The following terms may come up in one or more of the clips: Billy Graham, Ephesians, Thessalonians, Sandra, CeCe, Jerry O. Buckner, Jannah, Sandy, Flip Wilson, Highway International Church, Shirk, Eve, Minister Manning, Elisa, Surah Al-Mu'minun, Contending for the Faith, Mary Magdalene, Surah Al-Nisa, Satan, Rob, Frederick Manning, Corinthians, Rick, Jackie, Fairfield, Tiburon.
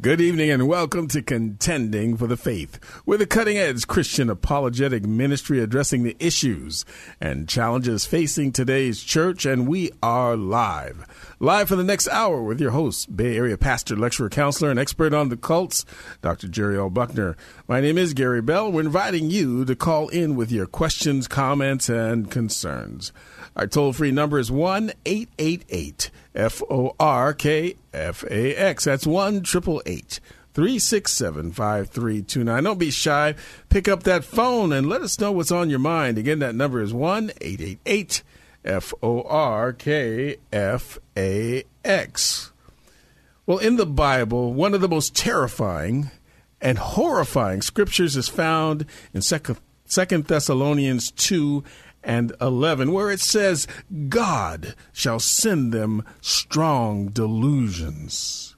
Good evening and welcome to Contending for the Faith. We're the cutting-edge Christian apologetic ministry addressing the issues and challenges facing today's church, and we are live. Live for the next hour with your host, Bay Area pastor, lecturer, counselor, and expert on the cults, Dr. Jerry L. Buckner. My name is Gary Bell. We're inviting you to call in with your questions, comments, and concerns. Our toll-free number is 1-888-FORKFAX. That's 1-888-367-5329. Don't be shy. Pick up that phone and let us know what's on your mind. Again, that number is 1-888-FORKFAX. Well, in the Bible, one of the most terrifying and horrifying scriptures is found in 2 Thessalonians 2 and 11, where it says, God shall send them strong delusions.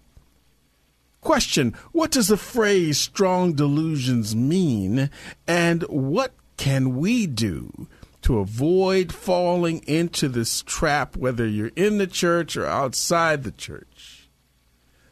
Question, what does the phrase strong delusions mean, and what can we do to avoid falling into this trap, whether you're in the church or outside the church?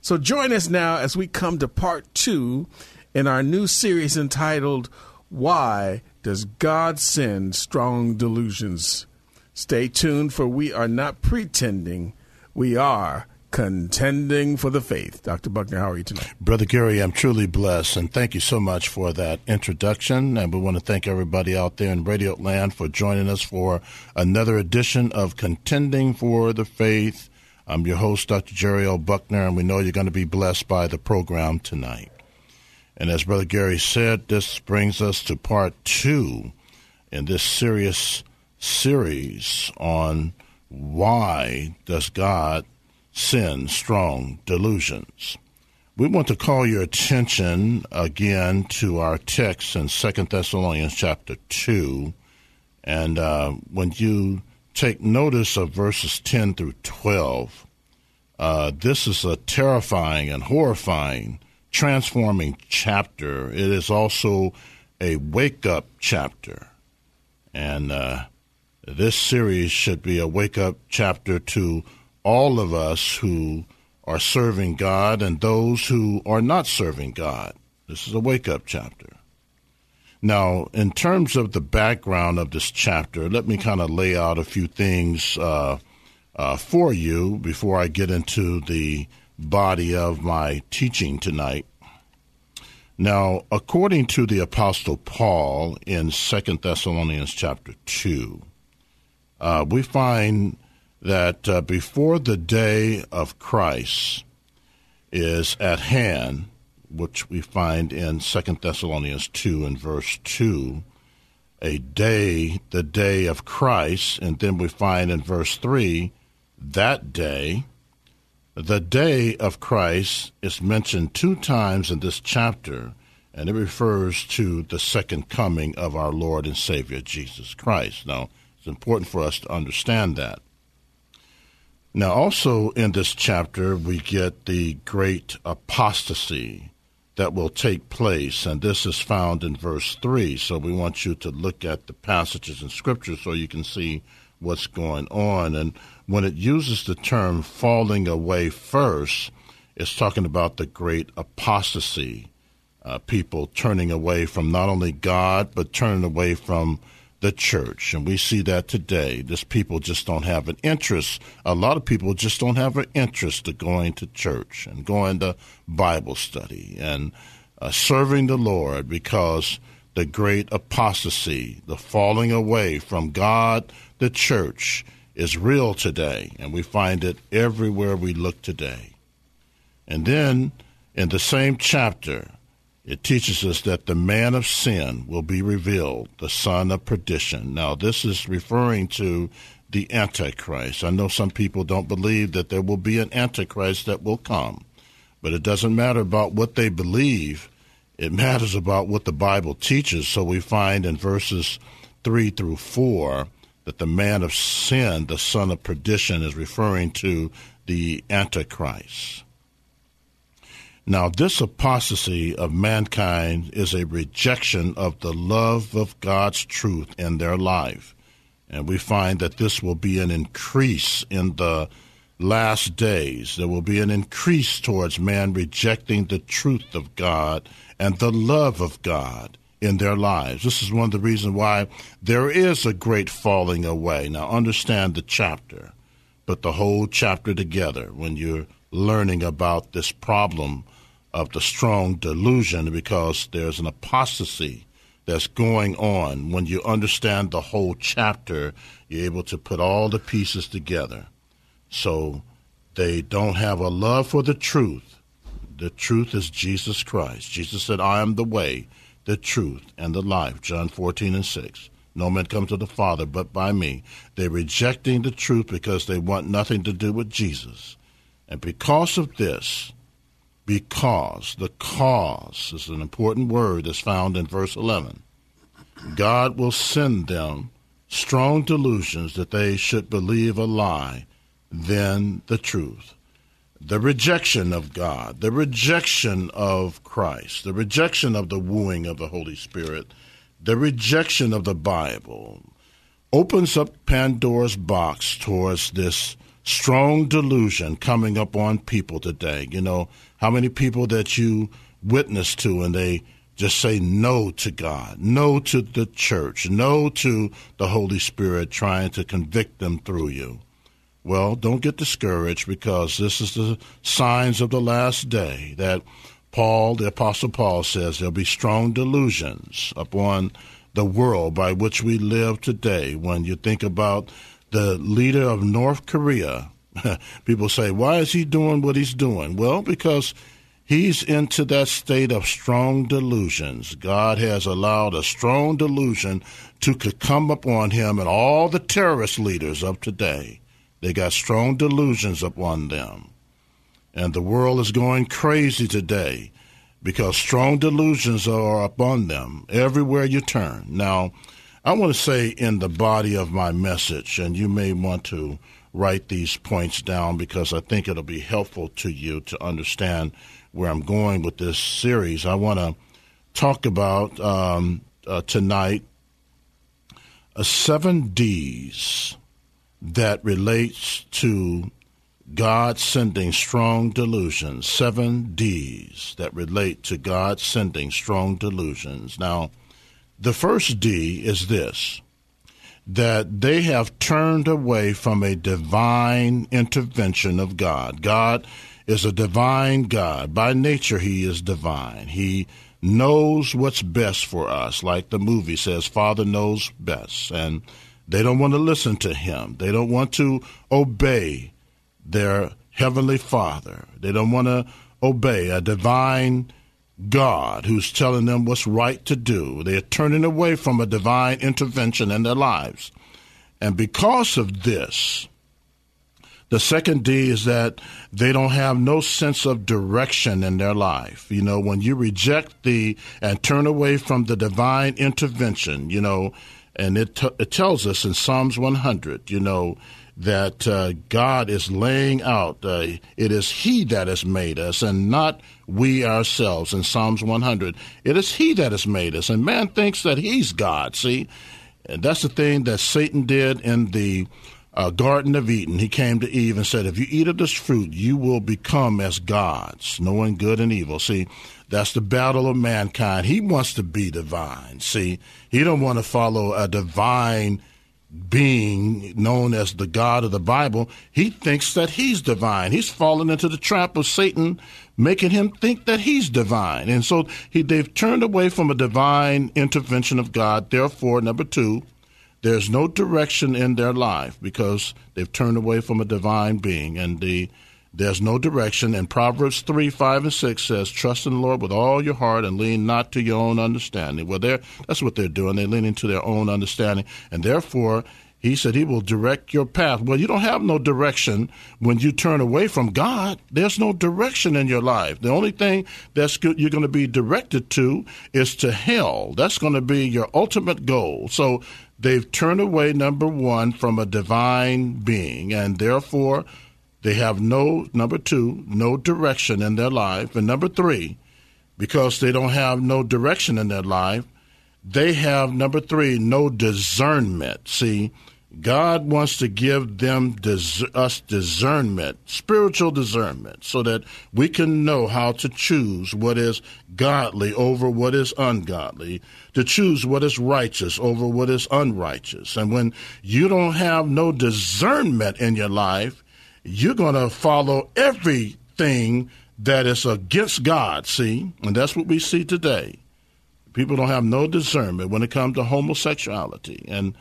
So join us now as we come to part 2 in our new series entitled, Why Does God Send Strong Delusions? Stay tuned, for we are not pretending. We are contending for the faith. Dr. Buckner, how are you tonight? Brother Gary, I'm truly blessed, and thank you so much for that introduction. And we want to thank everybody out there in Radioland for joining us for another edition of Contending for the Faith. I'm your host, Dr. Jerry O. Buckner, and we know you're going to be blessed by the program tonight. And as Brother Gary said, this brings us to part 2 in this serious series on why does God send strong delusions. We want to call your attention again to our text in 2 Thessalonians chapter 2. And when you take notice of verses 10 through 12, this is a terrifying and horrifying transforming chapter. It is also a wake-up chapter. And this series should be a wake-up chapter to all of us who are serving God and those who are not serving God. This is a wake-up chapter. Now, in terms of the background of this chapter, let me kind of lay out a few things for you before I get into the body of my teaching tonight. Now, according to the Apostle Paul in 2 Thessalonians chapter 2, we find that before the day of Christ is at hand, which we find in 2 Thessalonians 2 and verse 2, the day of Christ, and then we find in verse 3, that day. The day of Christ is mentioned 2 times in this chapter, and it refers to the second coming of our Lord and Savior, Jesus Christ. Now, it's important for us to understand that. Now, also in this chapter, we get the great apostasy that will take place, and this is found in verse 3. So we want you to look at the passages in Scripture so you can see what's going on. And when it uses the term falling away first, it's talking about the great apostasy, people turning away from not only God, but turning away from the church. And we see that today. This people just don't have an interest. A lot of people just don't have an interest in going to church and going to Bible study and serving the Lord, because the great apostasy, the falling away from God, the church, is real today, and we find it everywhere we look today. And then, in the same chapter, it teaches us that the man of sin will be revealed, the son of perdition. Now, this is referring to the Antichrist. I know some people don't believe that there will be an Antichrist that will come, But it doesn't matter about what they believe. It matters about what the Bible teaches. So we find in verses 3 through 4 that the man of sin, the son of perdition, is referring to the Antichrist. Now, this apostasy of mankind is a rejection of the love of God's truth in their life. And we find that this will be an increase in the last days. There will be an increase towards man rejecting the truth of God and the love of God in their lives. This is one of the reasons why there is a great falling away. Now, understand the chapter, but the whole chapter together when you're learning about this problem of the strong delusion, because there's an apostasy that's going on. When you understand the whole chapter, you're able to put all the pieces together. So they don't have a love for the truth. The truth is Jesus Christ. Jesus said, I am the way, the truth, and the life, John 14:6. No man comes to the Father but by me. They're rejecting the truth because they want nothing to do with Jesus. And because of this, because the cause is an important word that's found in verse 11, God will send them strong delusions that they should believe a lie, then the truth. The rejection of God, the rejection of Christ, the rejection of the wooing of the Holy Spirit, the rejection of the Bible opens up Pandora's box towards this strong delusion coming up on people today. You know, how many people that you witness to and they just say no to God, no to the church, no to the Holy Spirit trying to convict them through you. Well, don't get discouraged, because this is the signs of the last day that Paul, the Apostle Paul, says there'll be strong delusions upon the world by which we live today. When you think about the leader of North Korea, people say, why is he doing what he's doing? Well, because he's into that state of strong delusions. God has allowed a strong delusion to come upon him and all the terrorist leaders of today. They got strong delusions upon them. And the world is going crazy today because strong delusions are upon them everywhere you turn. Now, I want to say in the body of my message, and you may want to write these points down because I think it'll be helpful to you to understand where I'm going with this series. I want to talk about tonight 7 D's that relates to God sending strong delusions, 7 D's that relate to God sending strong delusions. Now, the first D is this, that they have turned away from a divine intervention of God. God is a divine God. By nature, he is divine. He knows what's best for us. Like the movie says, Father knows best. And they don't want to listen to him. They don't want to obey their heavenly Father. They don't want to obey a divine God who's telling them what's right to do. They're turning away from a divine intervention in their lives. And because of this, the second D is that they don't have no sense of direction in their life. You know, when you reject and turn away from the divine intervention, you know, and it tells us in Psalms 100, you know, that God is laying out, it is he that has made us and not we ourselves. In Psalms 100, it is he that has made us, and man thinks that he's God, see? And that's the thing that Satan did in the Garden of Eden. He came to Eve and said, if you eat of this fruit, you will become as gods, knowing good and evil. See, that's the battle of mankind. He wants to be divine, see? He don't want to follow a divine being known as the God of the Bible. He thinks that he's divine. He's fallen into the trap of Satan, making him think that he's divine. And so they've turned away from a divine intervention of God. Therefore, number two, there's no direction in their life because they've turned away from a divine being. And there's no direction. And Proverbs 3:5-6 says, trust in the Lord with all your heart and lean not to your own understanding. Well, that's what they're doing. They're leaning to their own understanding. And therefore, He said he will direct your path. Well, you don't have no direction when you turn away from God. There's no direction in your life. The only thing that's you're going to be directed to is to hell. That's going to be your ultimate goal. So they've turned away, number one, from a divine being, and therefore they have no, number two, no direction in their life. And number three, because they don't have no direction in their life, they have, number three, no discernment. See, God wants to give them us discernment, spiritual discernment, so that we can know how to choose what is godly over what is ungodly, to choose what is righteous over what is unrighteous. And when you don't have no discernment in your life, you're going to follow everything that is against God, see? And that's what we see today. People don't have no discernment when it comes to homosexuality and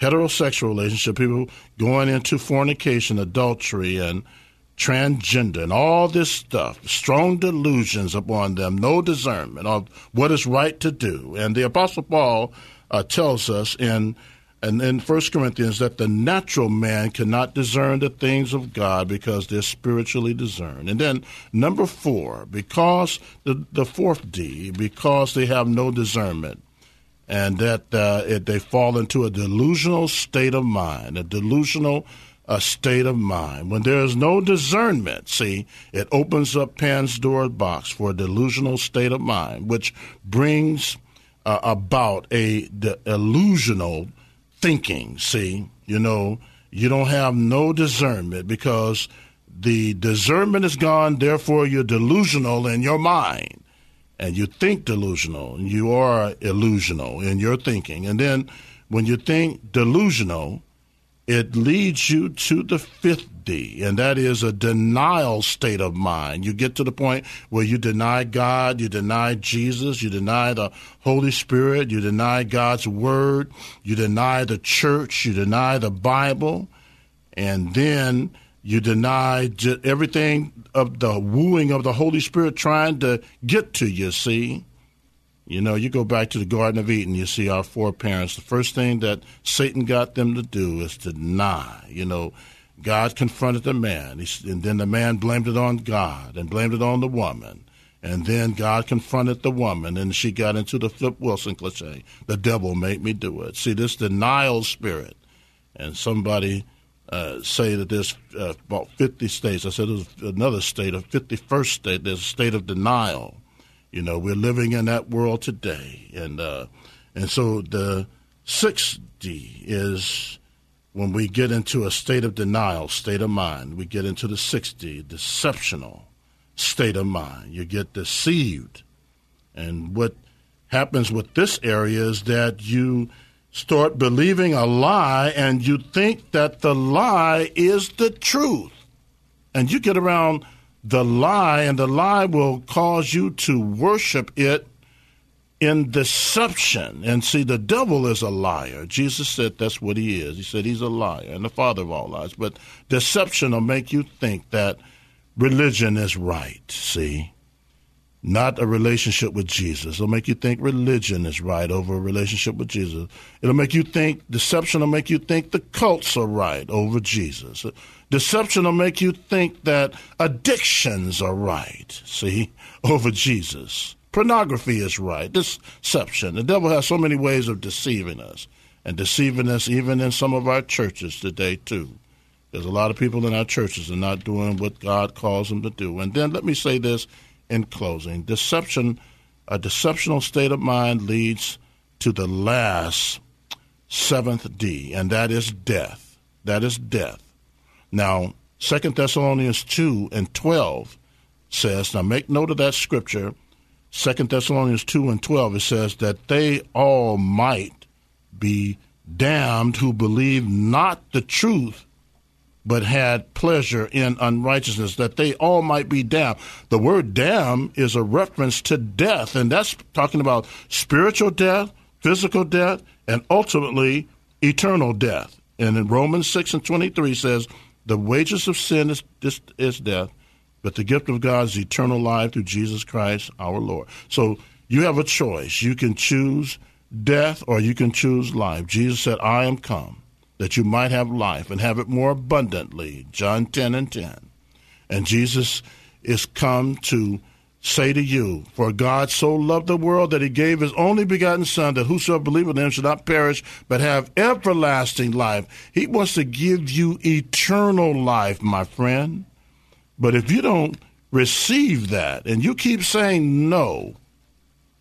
heterosexual relationship, people going into fornication, adultery, and transgender, and all this stuff, strong delusions upon them, no discernment of what is right to do. And the Apostle Paul tells us in 1 Corinthians that the natural man cannot discern the things of God because they're spiritually discerned. And then number four, because the fourth D, because they have no discernment, and that they fall into a delusional state of mind, When there is no discernment, see, it opens up Pandora's box for a delusional state of mind, which brings about a delusional thinking, see. You know, you don't have no discernment because the discernment is gone, therefore you're delusional in your mind. And you think delusional, and you are illusional in your thinking. And then when you think delusional, it leads you to the fifth D, and that is a denial state of mind. You get to the point where you deny God, you deny Jesus, you deny the Holy Spirit, you deny God's Word, you deny the church, you deny the Bible, and then you deny everything of the wooing of the Holy Spirit trying to get to you, see? You know, you go back to the Garden of Eden, you see our foreparents. The first thing that Satan got them to do is to deny. You know, God confronted the man, and then the man blamed it on God and blamed it on the woman. And then God confronted the woman, and she got into the Flip Wilson cliche, the devil made me do it. See, this denial spirit, and somebody say that there's about 50 states. I said there's another state, a 51st state. There's a state of denial. You know, we're living in that world today. And so the 6D is when we get into a state of denial, state of mind, we get into the 6D, deceptional state of mind. You get deceived. And what happens with this area is that you start believing a lie, and you think that the lie is the truth. And you get around the lie, and the lie will cause you to worship it in deception. And see, the devil is a liar. Jesus said that's what he is. He said he's a liar and the father of all lies. But deception will make you think that religion is right, see? Not a relationship with Jesus. It'll make you think religion is right over a relationship with Jesus. It'll make you think, deception will make you think the cults are right over Jesus. Deception will make you think that addictions are right, see, over Jesus. Pornography is right, deception. The devil has so many ways of deceiving us, and deceiving us even in some of our churches today, too. There's a lot of people in our churches that are not doing what God calls them to do. And then let me say this. In closing, deception, a deceptional state of mind leads to the last, seventh D, and that is death. That is death. Now, 2 Thessalonians 2 and 12 says, now make note of that scripture, 2 Thessalonians 2 and 12, it says that they all might be damned who believe not the truth, but had pleasure in unrighteousness, that they all might be damned. The word damn is a reference to death, and that's talking about spiritual death, physical death, and ultimately eternal death. And in Romans 6 and 23 says, the wages of sin is death, but the gift of God is eternal life through Jesus Christ our Lord. So you have a choice. You can choose death or you can choose life. Jesus said, I am come that you might have life and have it more abundantly, John 10:10. And Jesus is come to say to you, for God so loved the world that he gave his only begotten Son, that whosoever believeth in him should not perish, but have everlasting life. He wants to give you eternal life, my friend. But if you don't receive that, and you keep saying no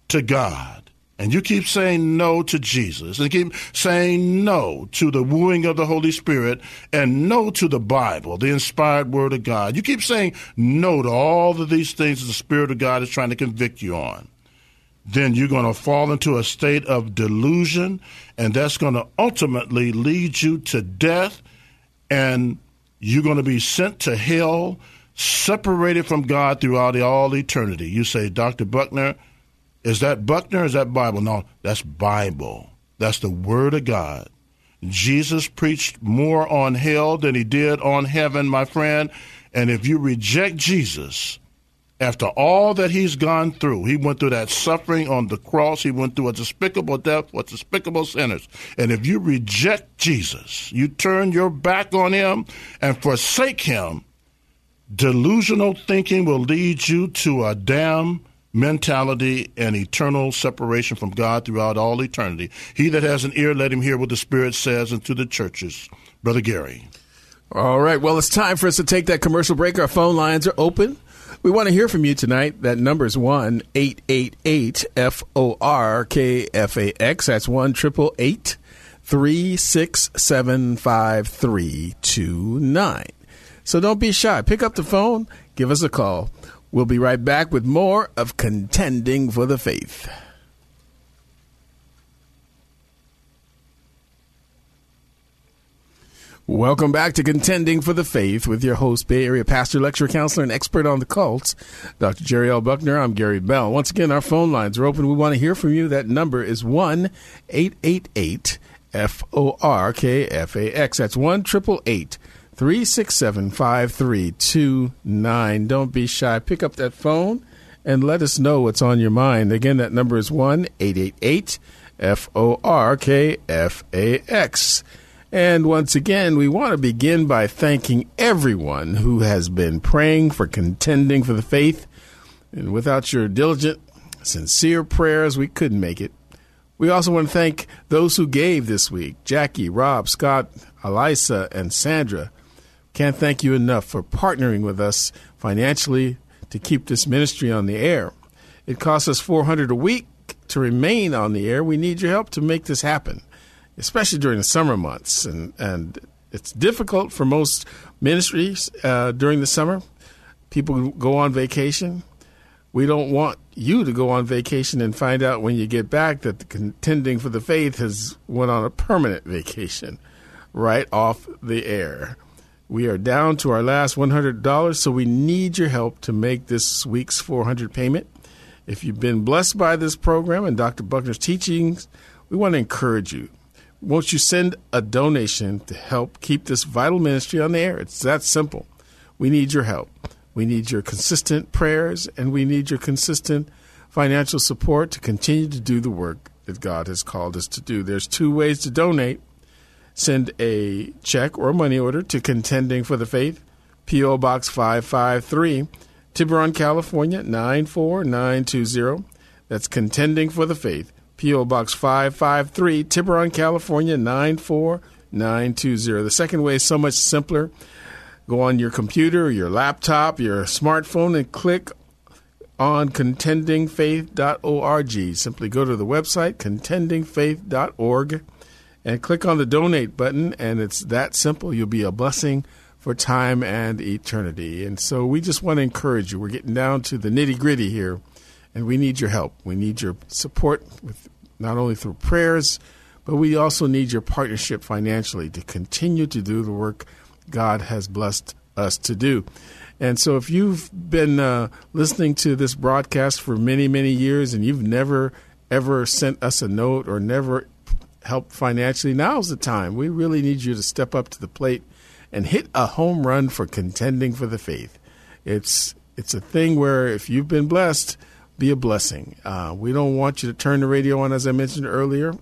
to God, and you keep saying no to Jesus, and keep saying no to the wooing of the Holy Spirit, and no to the Bible, the inspired Word of God. You keep saying no to all of these things that the Spirit of God is trying to convict you on. Then you're going to fall into a state of delusion, and that's going to ultimately lead you to death, and you're going to be sent to hell, separated from God throughout all eternity. You say, Dr. Buckner, is that Buckner? Is that Bible? No, that's Bible. That's the Word of God. Jesus preached more on hell than he did on heaven, my friend. And if you reject Jesus, after all that he's gone through, he went through that suffering on the cross. He went through a despicable death for despicable sinners. And if you reject Jesus, you turn your back on him and forsake him, delusional thinking will lead you to a damn mentality and eternal separation from God throughout all eternity. He that has an ear, let him hear what the Spirit says unto the churches. Brother Gary. All right. Well, it's time for us to take that commercial break. Our phone lines are open. We want to hear from you tonight. That number is 1-888-FORKFAX. That's 1-888-367-5329. So don't be shy. Pick up the phone. Give us a call. We'll be right back with more of Contending for the Faith. Welcome back to Contending for the Faith with your host, Bay Area pastor, lecturer, counselor, and expert on the cults, Dr. Jerry L. Buckner. I'm Gary Bell. Once again, our phone lines are open. We want to hear from you. That number is 1-888-FORKFAX. That's 1-888-367-5329. Don't be shy. Pick up that phone and let us know what's on your mind. Again, that number is 1-888-FORKFAX. And once again, we want to begin by thanking everyone who has been praying for Contending for the Faith. And without your diligent, sincere prayers, we couldn't make it. We also want to thank those who gave this week: Jackie, Rob, Scott, Elisa, and Sandra. Can't thank you enough for partnering with us financially to keep this ministry on the air. It costs us $400 a week to remain on the air. We need your help to make this happen, especially during the summer months. And it's difficult for most ministries during the summer. People go on vacation. We don't want you to go on vacation and find out when you get back that the Contending for the Faith has went on a permanent vacation right off the air. We are down to our last $100, so we need your help to make this week's $400 payment. If you've been blessed by this program and Dr. Buckner's teachings, we want to encourage you. Won't you send a donation to help keep this vital ministry on the air? It's that simple. We need your help. We need your consistent prayers, and we need your consistent financial support to continue to do the work that God has called us to do. There's two ways to donate. Send a check or money order to Contending for the Faith, P.O. Box 553, Tiburon, California, 94920. That's Contending for the Faith, P.O. Box 553, Tiburon, California, 94920. The second way is so much simpler. Go on your computer, your laptop, your smartphone, and click on contendingfaith.org. Simply go to the website, contendingfaith.org. And click on the donate button, and it's that simple. You'll be a blessing for time and eternity. And so we just want to encourage you. We're getting down to the nitty-gritty here, and we need your help. We need your support, with not only through prayers, but we also need your partnership financially to continue to do the work God has blessed us to do. And so if you've been listening to this broadcast for many, many years, and you've never, ever sent us a note or never help financially, now's the time. We really need you to step up to the plate and hit a home run for Contending for the Faith. It's a thing where if you've been blessed, be a blessing. We don't want you to turn the radio on, as I mentioned earlier,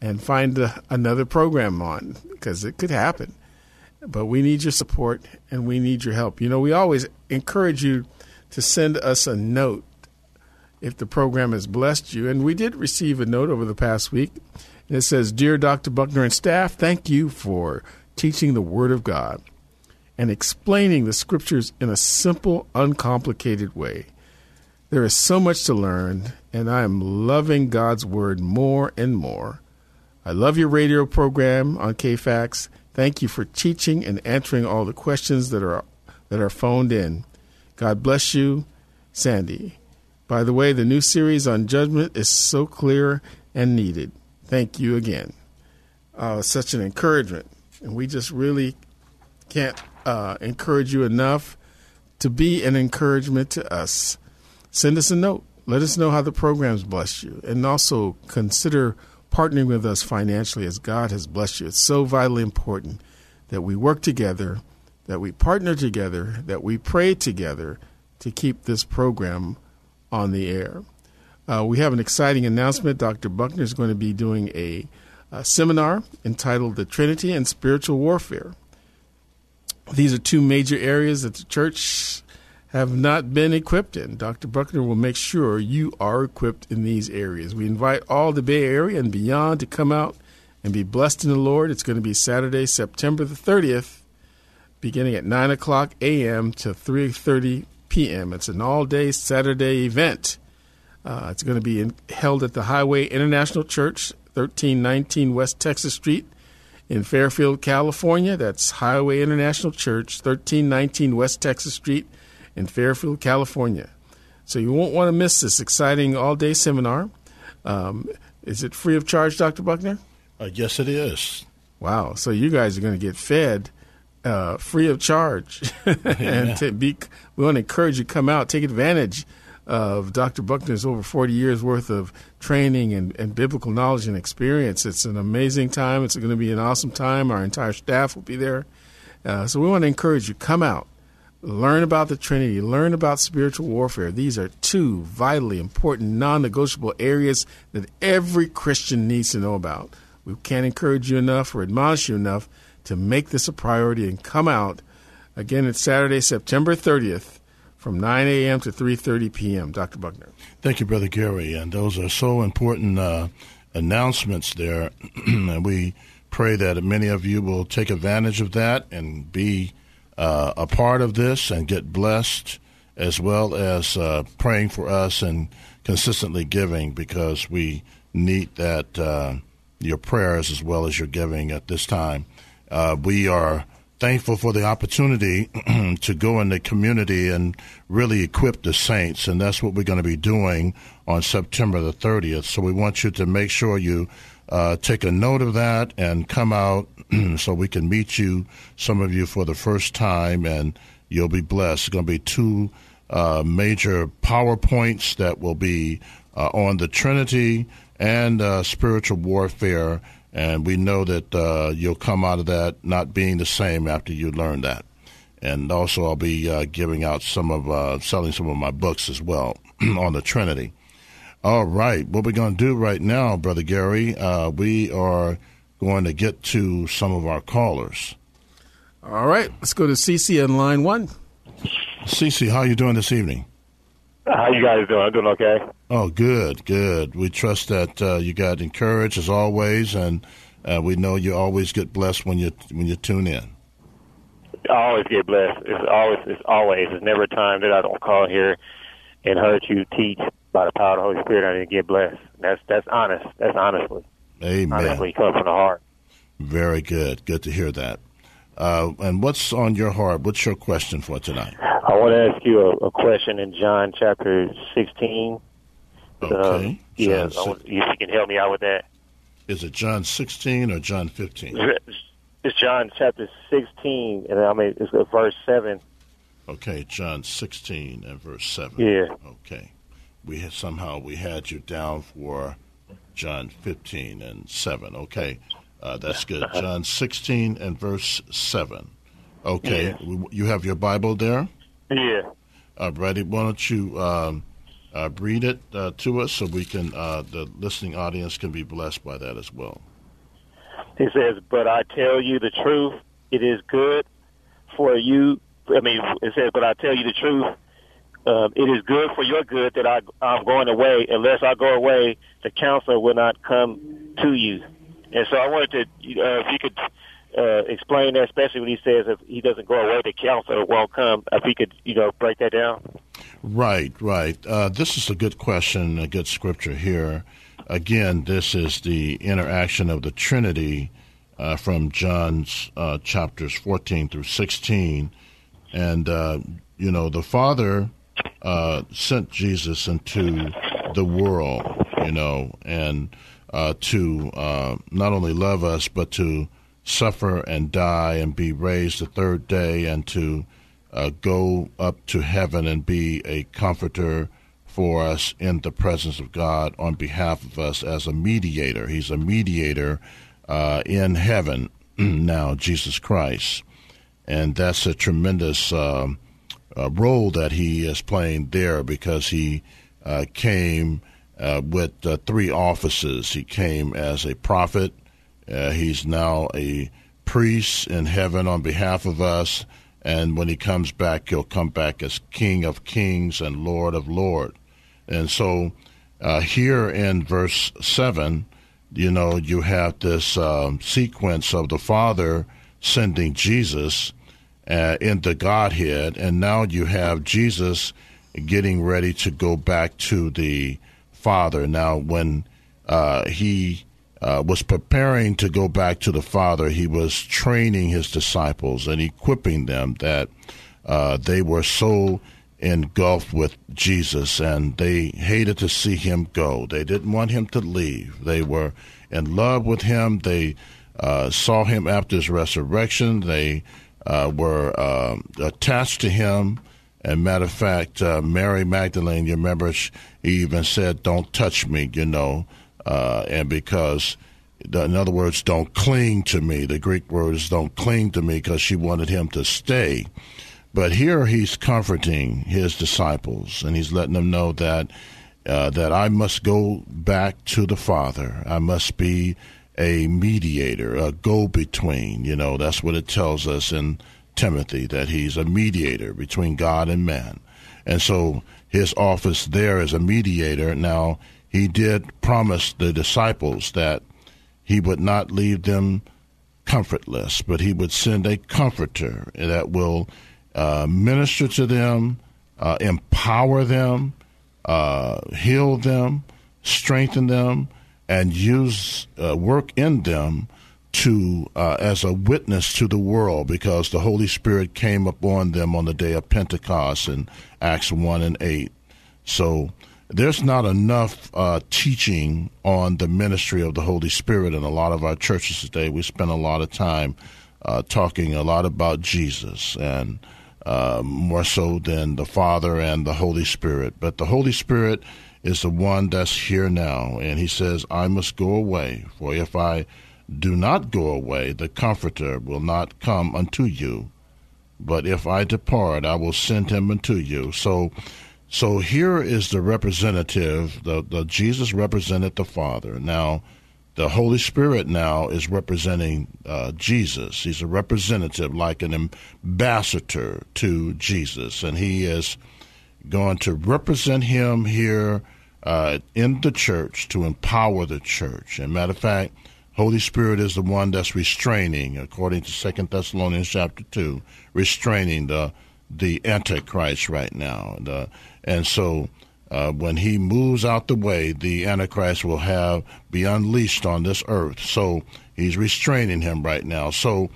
and find another program on, because it could happen. But we need your support and we need your help. You know, we always encourage you to send us a note if the program has blessed you. And we did receive a note over the past week. It says, "Dear Dr. Buckner and staff, thank you for teaching the Word of God and explaining the Scriptures in a simple, uncomplicated way. There is so much to learn, and I am loving God's Word more and more. I love your radio program on KFAX. Thank you for teaching and answering all the questions that are phoned in. God bless you, Sandy. By the way, the new series on judgment is so clear and needed. Thank you again." Such an encouragement. And we just really can't encourage you enough to be an encouragement to us. Send us a note. Let us know how the program's blessed you. And also consider partnering with us financially as God has blessed you. It's so vitally important that we work together, that we partner together, that we pray together to keep this program on the air. We have an exciting announcement. Dr. Buckner is going to be doing a seminar entitled The Trinity and Spiritual Warfare. These are two major areas that the church have not been equipped in. Dr. Buckner will make sure you are equipped in these areas. We invite all the Bay Area and beyond to come out and be blessed in the Lord. It's going to be Saturday, September the 30th, beginning at 9 o'clock a.m. to 3:30 p.m. It's an all-day Saturday event. It's going to be held at the Highway International Church, 1319 West Texas Street in Fairfield, California. That's Highway International Church, 1319 West Texas Street in Fairfield, California. So you won't want to miss this exciting all-day seminar. Is it free of charge, Dr. Buckner? Yes, it is. Wow. So you guys are going to get fed free of charge. Yeah. And we want to encourage you to come out, take advantage of Dr. Buckner's over 40 years worth of training and biblical knowledge and experience. It's an amazing time. It's going to be an awesome time. Our entire staff will be there. So we want to encourage you, come out, learn about the Trinity, learn about spiritual warfare. These are two vitally important, non-negotiable areas that every Christian needs to know about. We can't encourage you enough or admonish you enough to make this a priority and come out. Again, it's Saturday, September 30th, from 9 a.m. to 3:30 p.m. Dr. Buckner. Thank you, Brother Gary. And those are so important announcements there. And we pray that many of you will take advantage of that and be a part of this and get blessed, as well as praying for us and consistently giving, because we need that, your prayers as well as your giving at this time. We are thankful for the opportunity to go in the community and really equip the saints, and that's what we're going to be doing on September the 30th. So we want you to make sure you take a note of that and come out so we can meet you, some of you, for the first time, and you'll be blessed. It's going to be two major PowerPoints that will be on the Trinity and spiritual warfare. And we know that you'll come out of that not being the same after you learn that. And also I'll be giving out selling some of my books as well on the Trinity. All right. What we're going to do right now, Brother Gary, we are going to get to some of our callers. All right. Let's go to CeCe on line one. CeCe, how are you doing this evening? How you guys doing? I'm doing okay. Oh, good, good. We trust that you got encouraged as always, and we know you always get blessed when you tune in. I always get blessed. It's always. There's never a time that I don't call here and heard you teach by the power of the Holy Spirit. I didn't get blessed. That's honest. That's honestly. Amen. Honestly, comes from the heart. Very good. Good to hear that. And what's on your heart? What's your question for tonight? I want to ask you a question in John chapter 16. Okay. Yeah, if you can help me out with that. Is it John 16 or John 15? It's John chapter 16, and it's verse 7. Okay, John 16 and verse 7. Yeah. Okay. We had you down for John 15 and 7. Okay, that's good. Uh-huh. John 16 and verse 7. Okay, yeah. You have your Bible there? Yeah. All righty. Why don't you read it to us so we can the listening audience can be blessed by that as well. He says, "But I tell you the truth, it is good for you." I mean, it says, "But I tell you the truth, it is good for your good that I'm going away. Unless I go away, the counselor will not come to you." And so I wanted to, if you could explain that, especially when he says if he doesn't go away, the counselor won't come. If he could, break that down. Right. This is a good question, a good scripture here. Again, this is the interaction of the Trinity from John's chapters 14 through 16. And, the Father sent Jesus into the world, and to not only love us, but to suffer and die and be raised the third day and to go up to heaven and be a comforter for us in the presence of God on behalf of us as a mediator. He's a mediator in heaven now, Jesus Christ. And that's a tremendous role that he is playing there because he came with three offices. He came as a prophet. He's now a priest in heaven on behalf of us. And when he comes back, he'll come back as King of Kings and Lord of Lords. And so here in verse 7, you have this sequence of the Father sending Jesus in the Godhead. And now you have Jesus getting ready to go back to the Father. Now, when he was preparing to go back to the Father, he was training his disciples and equipping them that they were so engulfed with Jesus and they hated to see him go. They didn't want him to leave. They were in love with him. They saw him after his resurrection. They were attached to him. And matter of fact, Mary Magdalene, you remember, she even said, "Don't touch me," and because, in other words, don't cling to me. The Greek word is don't cling to me because she wanted him to stay. But here he's comforting his disciples, and he's letting them know that that I must go back to the Father. I must be a mediator, a go-between. That's what it tells us in Timothy, that he's a mediator between God and man. And so his office there is a mediator. Now, he did promise the disciples that he would not leave them comfortless, but he would send a comforter that will minister to them, empower them, heal them, strengthen them, and use work in them to as a witness to the world, because the Holy Spirit came upon them on the day of Pentecost in Acts 1 and 8. So there's not enough teaching on the ministry of the Holy Spirit in a lot of our churches today. We spend a lot of time talking a lot about Jesus, and more so than the Father and the Holy Spirit. But the Holy Spirit is the one that's here now, and he says, I must go away, for if I do not go away, the Comforter will not come unto you. But if I depart, I will send him unto you. So here is the representative, the Jesus represented the Father. Now, the Holy Spirit now is representing Jesus. He's a representative, like an ambassador to Jesus. And he is going to represent him here in the church to empower the church. And matter of fact, Holy Spirit is the one that's restraining, according to 2 Thessalonians chapter 2, restraining the Antichrist right now. And so when he moves out the way, the Antichrist will be unleashed on this earth. So he's restraining him right now. So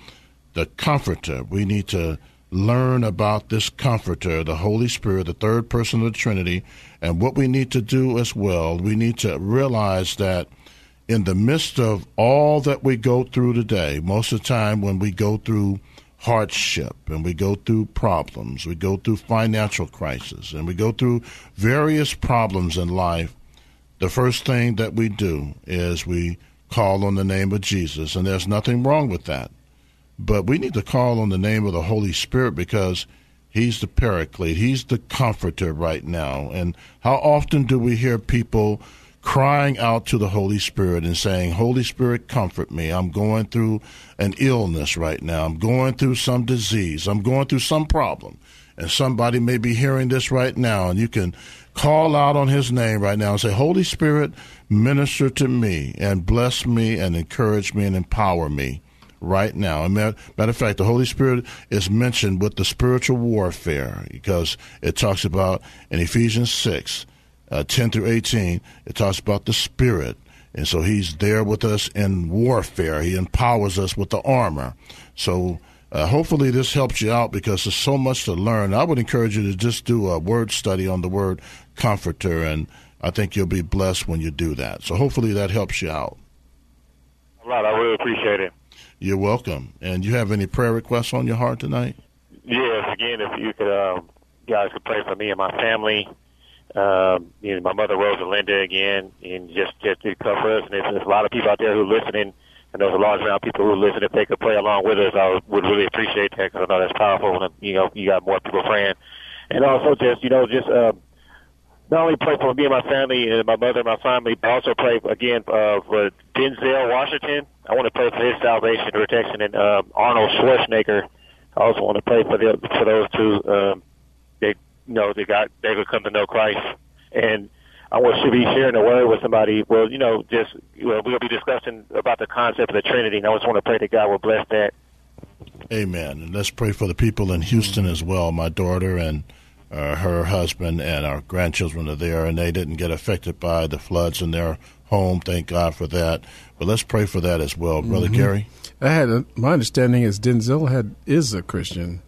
the Comforter, we need to learn about this Comforter, the Holy Spirit, the third person of the Trinity. And what we need to do as well, we need to realize that in the midst of all that we go through today, most of the time when we go through hardship and we go through problems, we go through financial crisis, and we go through various problems in life, the first thing that we do is we call on the name of Jesus, and there's nothing wrong with that. But we need to call on the name of the Holy Spirit because He's the paraclete. He's the comforter right now. And how often do we hear people crying out to the Holy Spirit and saying, Holy Spirit, comfort me. I'm going through an illness right now. I'm going through some disease. I'm going through some problem. And somebody may be hearing this right now, and you can call out on his name right now and say, Holy Spirit, minister to me and bless me and encourage me and empower me right now. And matter of fact, the Holy Spirit is mentioned with the spiritual warfare because it talks about in Ephesians 6, 10 through 18, it talks about the Spirit. And so he's there with us in warfare. He empowers us with the armor. So hopefully this helps you out because there's so much to learn. I would encourage you to just do a word study on the word comforter, and I think you'll be blessed when you do that. So hopefully that helps you out. A lot. I really appreciate it. You're welcome. And you have any prayer requests on your heart tonight? Yes. Again, if you could, guys could pray for me and my family. You know, my mother, Rosa Linda, again, and just to cover us. And if there's a lot of people out there who are listening, and there's a large amount of people who listen, if they could pray along with us, I would really appreciate that because I know that's powerful when, you know, you got more people praying. And also just, you know, just not only pray for me and my family and my mother and my family, but also pray, again, for Denzel Washington. I want to pray for his salvation, protection, and Arnold Schwarzenegger. I also want to pray for those two. They could come to know Christ. And I want to be sharing a word with somebody. Well, you know, we'll be discussing about the concept of the Trinity, and I just want to pray that God will bless that. Amen. And let's pray for the people in Houston as well. My daughter and her husband and our grandchildren are there, and they didn't get affected by the floods in their home. Thank God for that. But let's pray for that as well. Brother Gary? My understanding is Denzel is a Christian.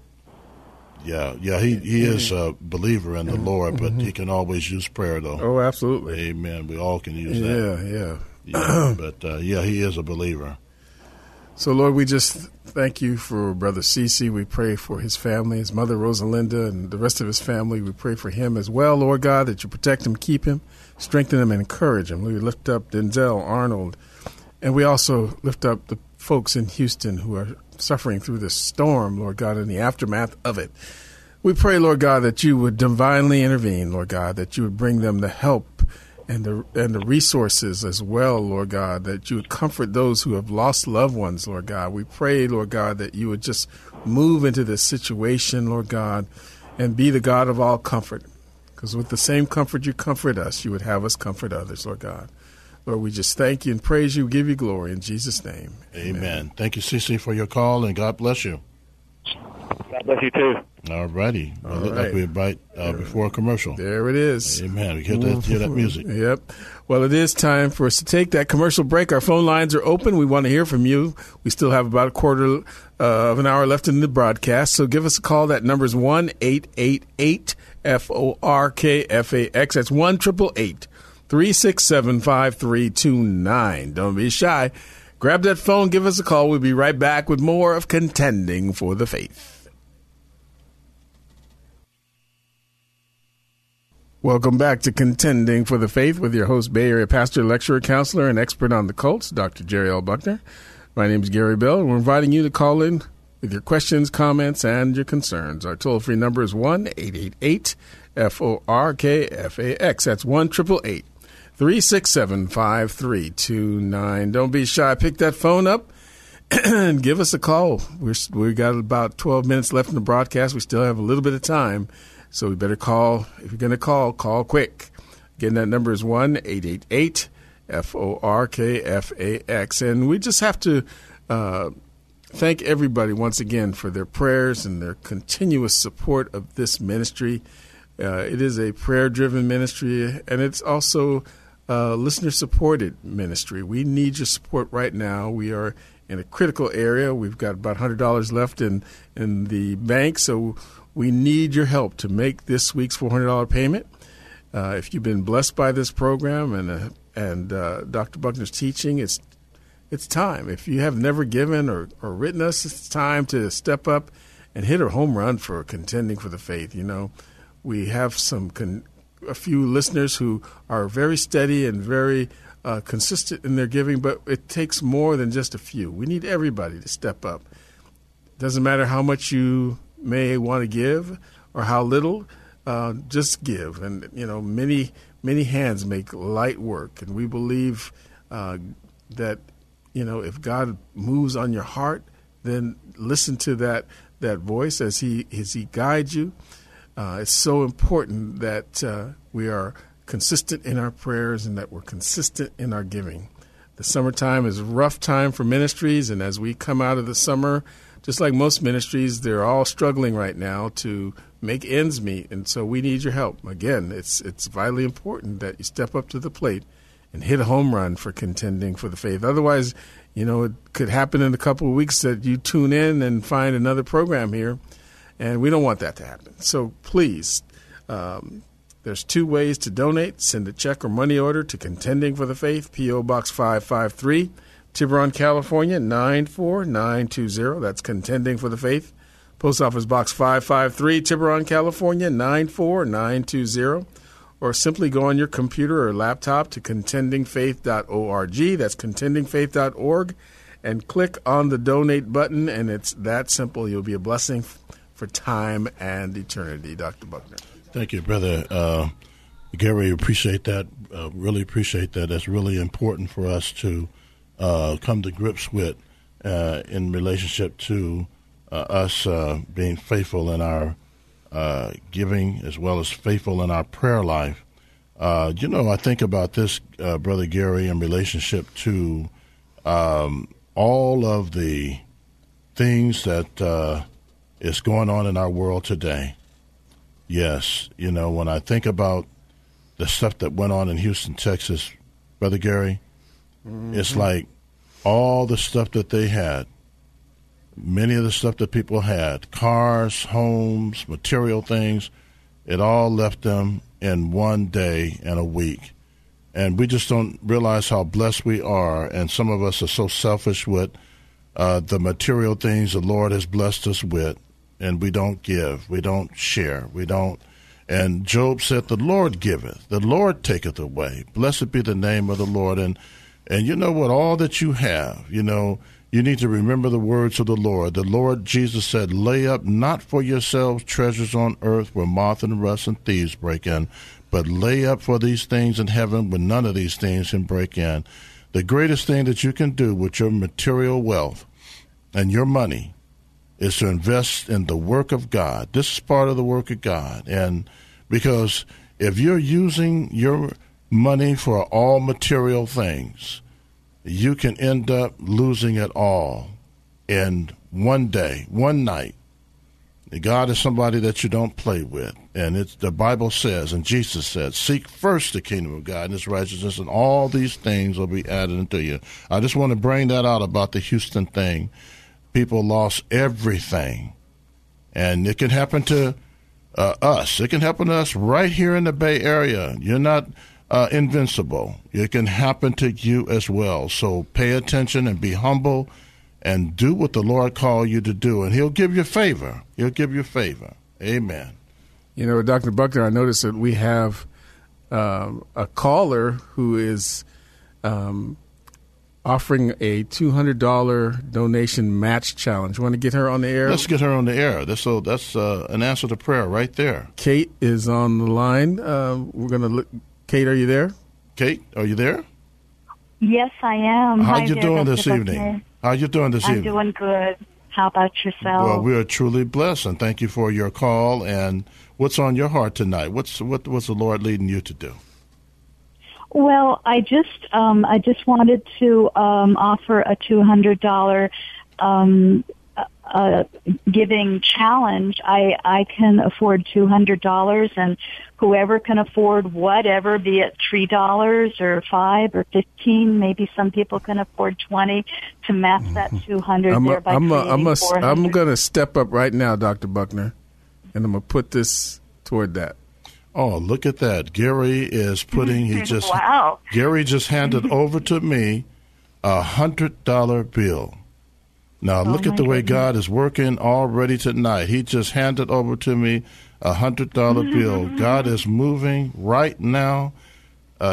Yeah, he is a believer in the Lord, but he can always use prayer, though. Oh, absolutely. Amen. We all can use that. Yeah. But he is a believer. So, Lord, we just thank you for Brother CeCe. We pray for his family, his mother, Rosa Linda, and the rest of his family. We pray for him as well, Lord God, that you protect him, keep him, strengthen him, and encourage him. We lift up Denzel, Arnold, and we also lift up the folks in Houston who are suffering through this storm, Lord God, in the aftermath of it. We pray, Lord God, that you would divinely intervene, Lord God, that you would bring them the help and the resources as well, Lord God, that you would comfort those who have lost loved ones, Lord God. We pray, Lord God, that you would just move into this situation, Lord God, and be the God of all comfort. Because with the same comfort you comfort us, you would have us comfort others, Lord God. Lord, we just thank you and praise you, give you glory in Jesus' name. Amen. Thank you, CeCe, for your call, and God bless you. God bless you, too. All righty. Well, looked like we were right before a commercial. There it is. Amen. We hear that music. Yep. Well, it is time for us to take that commercial break. Our phone lines are open. We want to hear from you. We still have about a quarter of an hour left in the broadcast, so give us a call. That number is 1-888-FORKFAX. That's 1-888-367-5329. Don't be shy. Grab that phone. Give us a call. We'll be right back with more of Contending for the Faith. Welcome back to Contending for the Faith with your host, Bay Area pastor, lecturer, counselor, and expert on the cults, Dr. Jerry L. Buckner. My name is Gary Bell, and we're inviting you to call in with your questions, comments, and your concerns. Our toll-free number is 1-888-FORKFAX. That's 1-888. 367-5329. Don't be shy. Pick that phone up and give us a call. We got about 12 minutes left in the broadcast. We still have a little bit of time, so we better call. If you're going to call quick. Again, that number is 1-888-FORKFAX. And we just have to thank everybody once again for their prayers and their continuous support of this ministry. It is a prayer-driven ministry, and it's also a listener-supported ministry. We need your support right now. We are in a critical area. We've got about $100 left in the bank, so we need your help to make this week's $400 payment. If you've been blessed by this program and Dr. Buckner's teaching, it's time. If you have never given or written us, it's time to step up and hit a home run for Contending for the Faith, you know. We have a few listeners who are very steady and very consistent in their giving, but it takes more than just a few. We need everybody to step up. Doesn't matter how much you may want to give or how little, just give. And, you know, many hands make light work. And we believe that, you know, if God moves on your heart, then listen to that voice as he guides you. It's so important that we are consistent in our prayers and that we're consistent in our giving. The summertime is a rough time for ministries, and as we come out of the summer, just like most ministries, they're all struggling right now to make ends meet, and so we need your help. Again, it's vitally important that you step up to the plate and hit a home run for Contending for the Faith. Otherwise, you know, it could happen in a couple of weeks that you tune in and find another program here, and we don't want that to happen. So please, there's two ways to donate. Send a check or money order to Contending for the Faith, P.O. Box 553, Tiburon, California, 94920. That's Contending for the Faith. Post Office Box 553, Tiburon, California, 94920. Or simply go on your computer or laptop to contendingfaith.org. That's contendingfaith.org. And click on the donate button, and it's that simple. You'll be a blessing for time and eternity, Dr. Buckner. Thank you, Brother Gary. Appreciate that. Really appreciate that. That's really important for us to come to grips with in relationship to us being faithful in our giving as well as faithful in our prayer life. You know, I think about this, Brother Gary, in relationship to all of the things that is going on in our world today. Yes, you know, when I think about the stuff that went on in Houston, Texas, Brother Gary, It's like all the stuff that they had, many of the stuff that people had, cars, homes, material things, it all left them in one day and a week. And we just don't realize how blessed we are, and some of us are so selfish with the material things the Lord has blessed us with. And we don't give, we don't share, we don't. And Job said, the Lord giveth, the Lord taketh away. Blessed be the name of the Lord. And you know what, all that you have, you know, you need to remember the words of the Lord. The Lord Jesus said, lay up not for yourselves treasures on earth where moth and rust and thieves break in, but lay up for these things in heaven where none of these things can break in. The greatest thing that you can do with your material wealth and your money is to invest in the work of God. This is part of the work of God. And because if you're using your money for all material things, you can end up losing it all in one day, one night. God is somebody that you don't play with. And it's the Bible says, and Jesus said, seek first the kingdom of God and his righteousness, and all these things will be added unto you. I just want to bring that out about the Houston thing. People lost everything, and it can happen to us. It can happen to us right here in the Bay Area. You're not invincible. It can happen to you as well. So pay attention and be humble and do what the Lord called you to do, and he'll give you favor. He'll give you favor. Amen. You know, Dr. Buckner, I noticed that we have a caller who is offering a $200 donation match challenge. You want to get her on the air? Let's get her on the air. That's an answer to prayer right there. Kate is on the line. We're going to look. Kate, are you there? Kate, are you there? Yes, I am. How you doing this evening? How you doing this evening? I'm doing good. How about yourself? Well, we are truly blessed, and thank you for your call. And what's on your heart tonight? What's the Lord leading you to do? Well, I just wanted to offer a $200 giving challenge. I can afford $200, and whoever can afford whatever, be it $3 or $5 or $15, maybe some people can afford $20 to match that $200. I'm going to step up right now, Dr. Buckner, and I'm going to put this toward that. Oh, look at that. Gary is putting, wow. Gary just handed over to me a $100 bill. Now, look at the way God is working already tonight. He just handed over to me a $100 bill. God is moving right now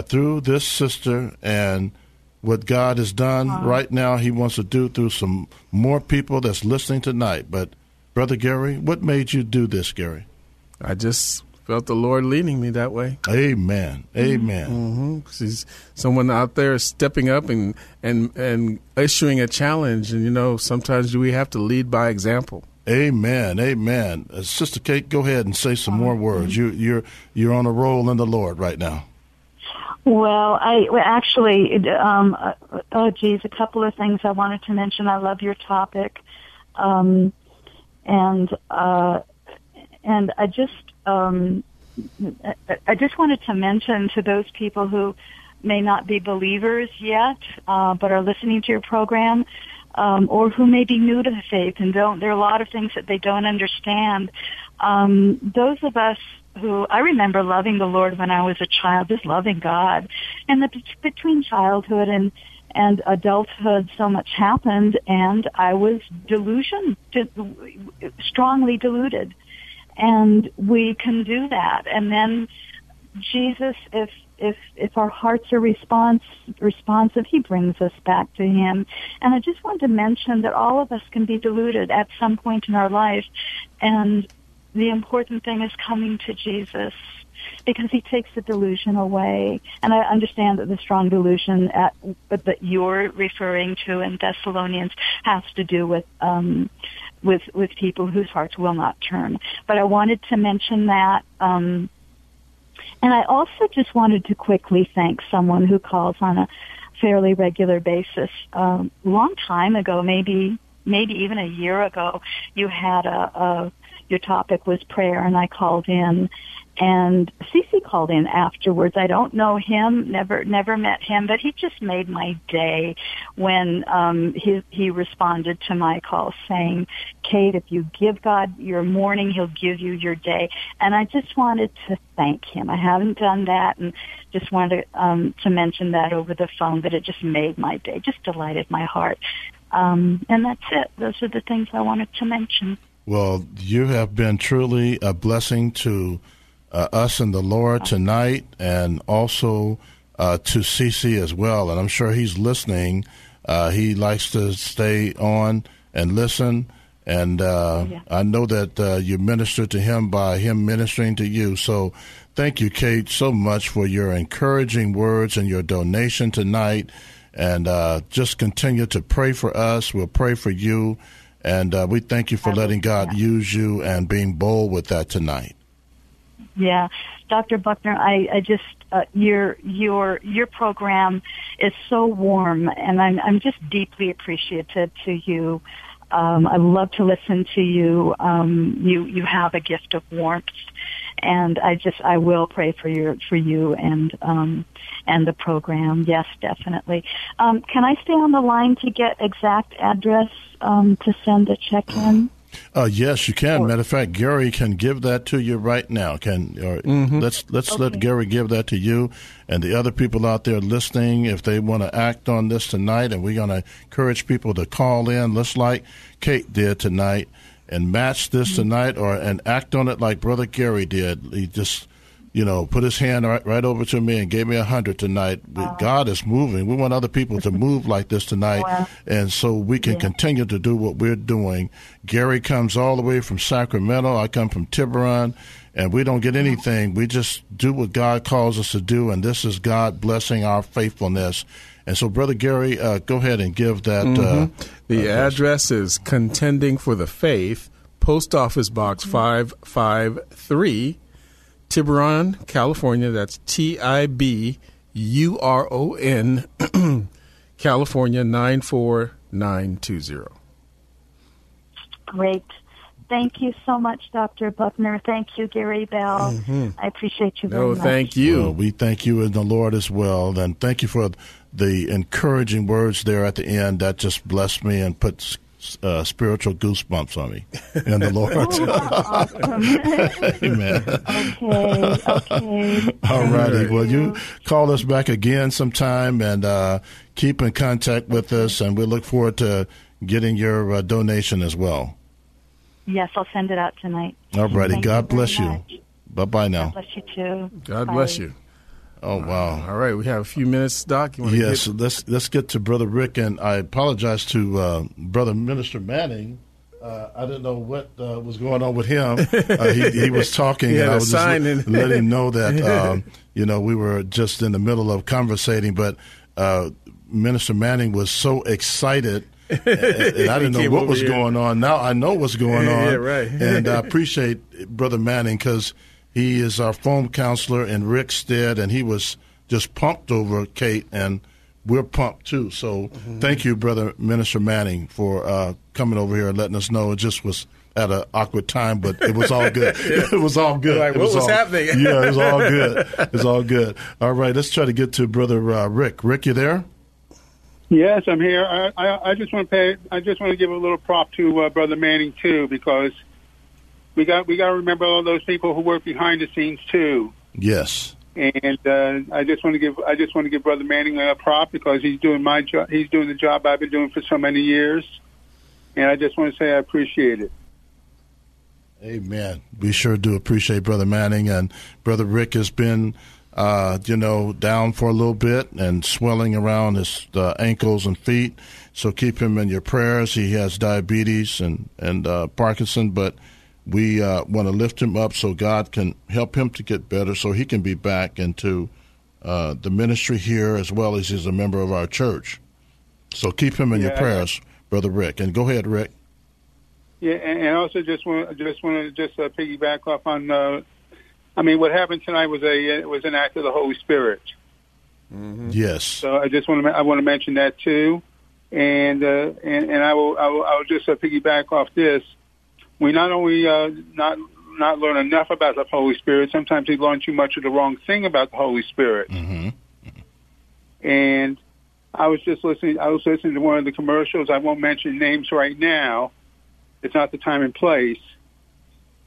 through this sister, and what God has done right now, he wants to do through some more people that's listening tonight. But, Brother Gary, what made you do this, Gary? I just felt the Lord leading me that way. Amen. Amen. Mm-hmm. Someone out there is stepping up and issuing a challenge. And, you know, sometimes we have to lead by example. Amen. Amen. Sister Kate, go ahead and say some more words. You're on a roll in the Lord right now. Well, a couple of things I wanted to mention. I love your topic. And I just wanted to mention to those people who may not be believers yet, but are listening to your program, or who may be new to the faith and there are a lot of things that they don't understand. Those of us who, I remember loving the Lord when I was a child, just loving God. And between childhood and adulthood, so much happened, and I was strongly deluded. And we can do that. And then Jesus, if our hearts are responsive, he brings us back to him. And I just wanted to mention that all of us can be deluded at some point in our life. And the important thing is coming to Jesus, because he takes the delusion away. And I understand that the strong delusion that you're referring to in Thessalonians has to do with people whose hearts will not turn. But I wanted to mention that. And I also just wanted to quickly thank someone who calls on a fairly regular basis. Long time ago, maybe even a year ago, you had your topic was prayer, and I called in, and CeCe called in afterwards. I don't know him, never met him, but he just made my day when he responded to my call saying, "Kate, if you give God your morning, he'll give you your day." And I just wanted to thank him. I haven't done that, and just wanted to mention that over the phone, but it just made my day, just delighted my heart. And that's it. Those are the things I wanted to mention. Well, you have been truly a blessing to us and the Lord tonight, and also to CeCe as well. And I'm sure he's listening. He likes to stay on and listen. And I know that you minister to him by him ministering to you. So thank you, Kate, so much for your encouraging words and your donation tonight. And just continue to pray for us. We'll pray for you. And we thank you for letting God use you and being bold with that tonight. Yeah. Dr. Buckner, I just, your program is so warm, and I'm just deeply appreciative to you. I love to listen to you. You have a gift of warmth, and I will pray for you and the program. Yes, definitely. Can I stay on the line to get exact address to send a check in? Yes, you can. Matter of fact, Gary can give that to you right now. Let Gary give that to you, and the other people out there listening, if they want to act on this tonight, and we're going to encourage people to call in, just like Kate did tonight, and match this tonight, and act on it like Brother Gary did. He just, you know, put his hand right over to me and gave me 100 tonight. Wow. God is moving. We want other people to move like this tonight, wow. And so we can continue to do what we're doing. Gary comes all the way from Sacramento. I come from Tiburon, and we don't get anything. We just do what God calls us to do, and this is God blessing our faithfulness. And so, Brother Gary, go ahead and give that. The address is Contending for the Faith, Post Office Box 553, Tiburon, California. That's Tiburon, California, 94920. Great. Thank you so much, Dr. Buckner. Thank you, Gary Bell. Mm-hmm. I appreciate you very much. No, thank you. Well, we thank you in the Lord as well. And thank you for the encouraging words there at the end. That just blessed me and put spiritual goosebumps on me in the Lord. Oh, awesome. Amen. Okay. All righty. Well, you call us back again sometime, and keep in contact with us, and we look forward to getting your donation as well. Yes, I'll send it out tonight. All righty. God bless you. Bye-bye now. God bless you, too. God bless you. Oh, wow. All right. We have a few minutes, Doc. Yes, let's get to Brother Rick. And I apologize to Brother Minister Manning I didn't know what was going on with him. He was talking, and I was just letting him know that we were just in the middle of conversating, but Minister Manning was so excited. And I didn't know what was going on. Now I know what's going on. Yeah, right. And I appreciate Brother Manning because he is our phone counselor in Rick's stead, and he was just pumped over Kate, and we're pumped too. So thank you, Brother Minister Manning, for coming over here and letting us know. It just was at an awkward time, but it was all good. It was all good. Like, what was happening? Yeah, it was all good. It's all good. All right, let's try to get to Brother Rick. Rick, you there? Yes, I'm here. I just want to give a little prop to Brother Manning too, because we got to remember all those people who work behind the scenes too. Yes. And I just want to give Brother Manning a prop because he's doing my job. He's doing the job I've been doing for so many years, and I just want to say I appreciate it. Amen. We sure do appreciate Brother Manning, and Brother Rick has been down for a little bit and swelling around his ankles and feet. So keep him in your prayers. He has diabetes and Parkinson, but we want to lift him up so God can help him to get better so he can be back into the ministry here as well as he's a member of our church. So keep him in your prayers, Brother Rick. And go ahead, Rick. Yeah, and also just want to piggyback off on what happened tonight was an act of the Holy Spirit. Mm-hmm. Yes. So I just want to mention that too, and I will just piggyback off this. We not only not learn enough about the Holy Spirit. Sometimes we learn too much of the wrong thing about the Holy Spirit. Mm-hmm. And I was just listening. I was listening to one of the commercials. I won't mention names right now. It's not the time and place.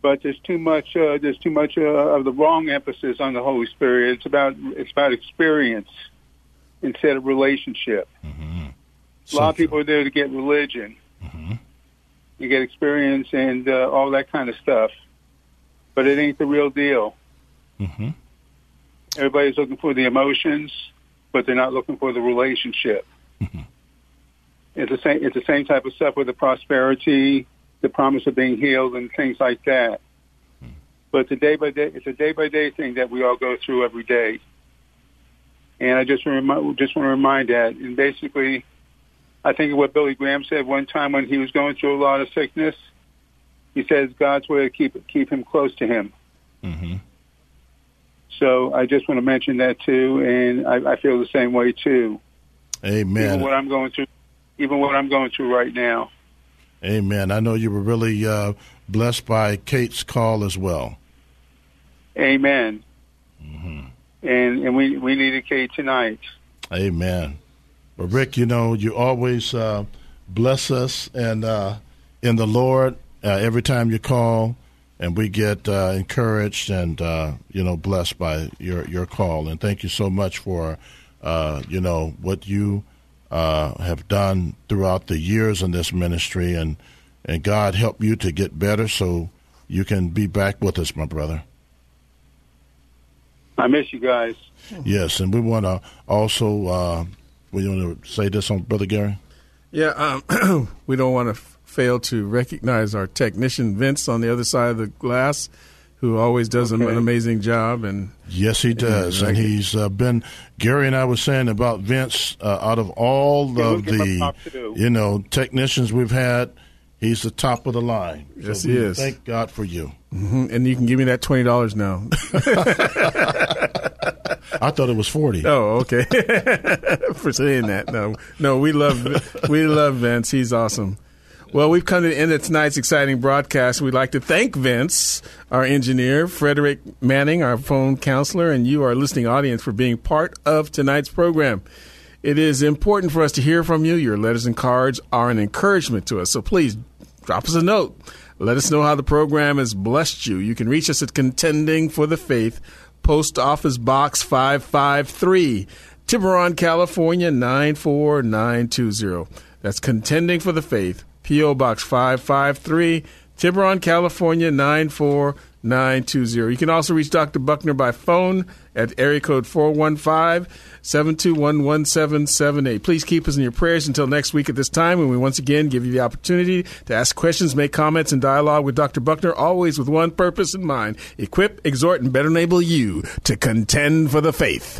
But there's too much of the wrong emphasis on the Holy Spirit. It's about experience instead of relationship. Mm-hmm. A lot of people are there to get religion, you get experience and all that kind of stuff, but it ain't the real deal. Mm-hmm. Everybody's looking for the emotions, but they're not looking for the relationship. Mm-hmm. It's the same type of stuff with the prosperity, the promise of being healed and things like that. But it's a day-by-day thing that we all go through every day. And I just want to remind that. And basically, I think of what Billy Graham said one time when he was going through a lot of sickness. He says God's way to keep him close to him. Mm-hmm. So I just want to mention that, too, and I feel the same way, too. Amen. Even what I'm going through right now. Amen. I know you were really blessed by Kate's call as well. Amen. Mm-hmm. And we needed Kate tonight. Amen. Well, Rick, you always bless us and in the Lord every time you call, and we get encouraged and blessed by your call. And thank you so much for what you have done throughout the years in this ministry, and God help you to get better so you can be back with us, my brother. I miss you guys. Yes, and we want to also, we want to say this on Brother Gary? Yeah, we don't want to fail to recognize our technician, Vince, on the other side of the glass, who always does an amazing job. And yes, he does. And he's been, Gary and I were saying about Vince, out of all of the, technicians we've had, he's the top of the line. Yes, so he is. Thank God for you. Mm-hmm. And you can give me that $20 now. I thought it was 40. Oh, okay. For saying that. No, we love Vince. He's awesome. Well, we've come to the end of tonight's exciting broadcast. We'd like to thank Vince, our engineer, Frederick Manning, our phone counselor, and you, our listening audience, for being part of tonight's program. It is important for us to hear from you. Your letters and cards are an encouragement to us, so please drop us a note. Let us know how the program has blessed you. You can reach us at Contending for the Faith, Post Office Box 553, Tiburon, California, 94920. That's Contending for the Faith. P.O. Box 553, Tiburon, California, 94920. 920. You can also reach Dr. Buckner by phone at area code 415-721-1778. Please keep us in your prayers until next week at this time, when we once again give you the opportunity to ask questions, make comments, and dialogue with Dr. Buckner, always with one purpose in mind: equip, exhort, and better enable you to contend for the faith.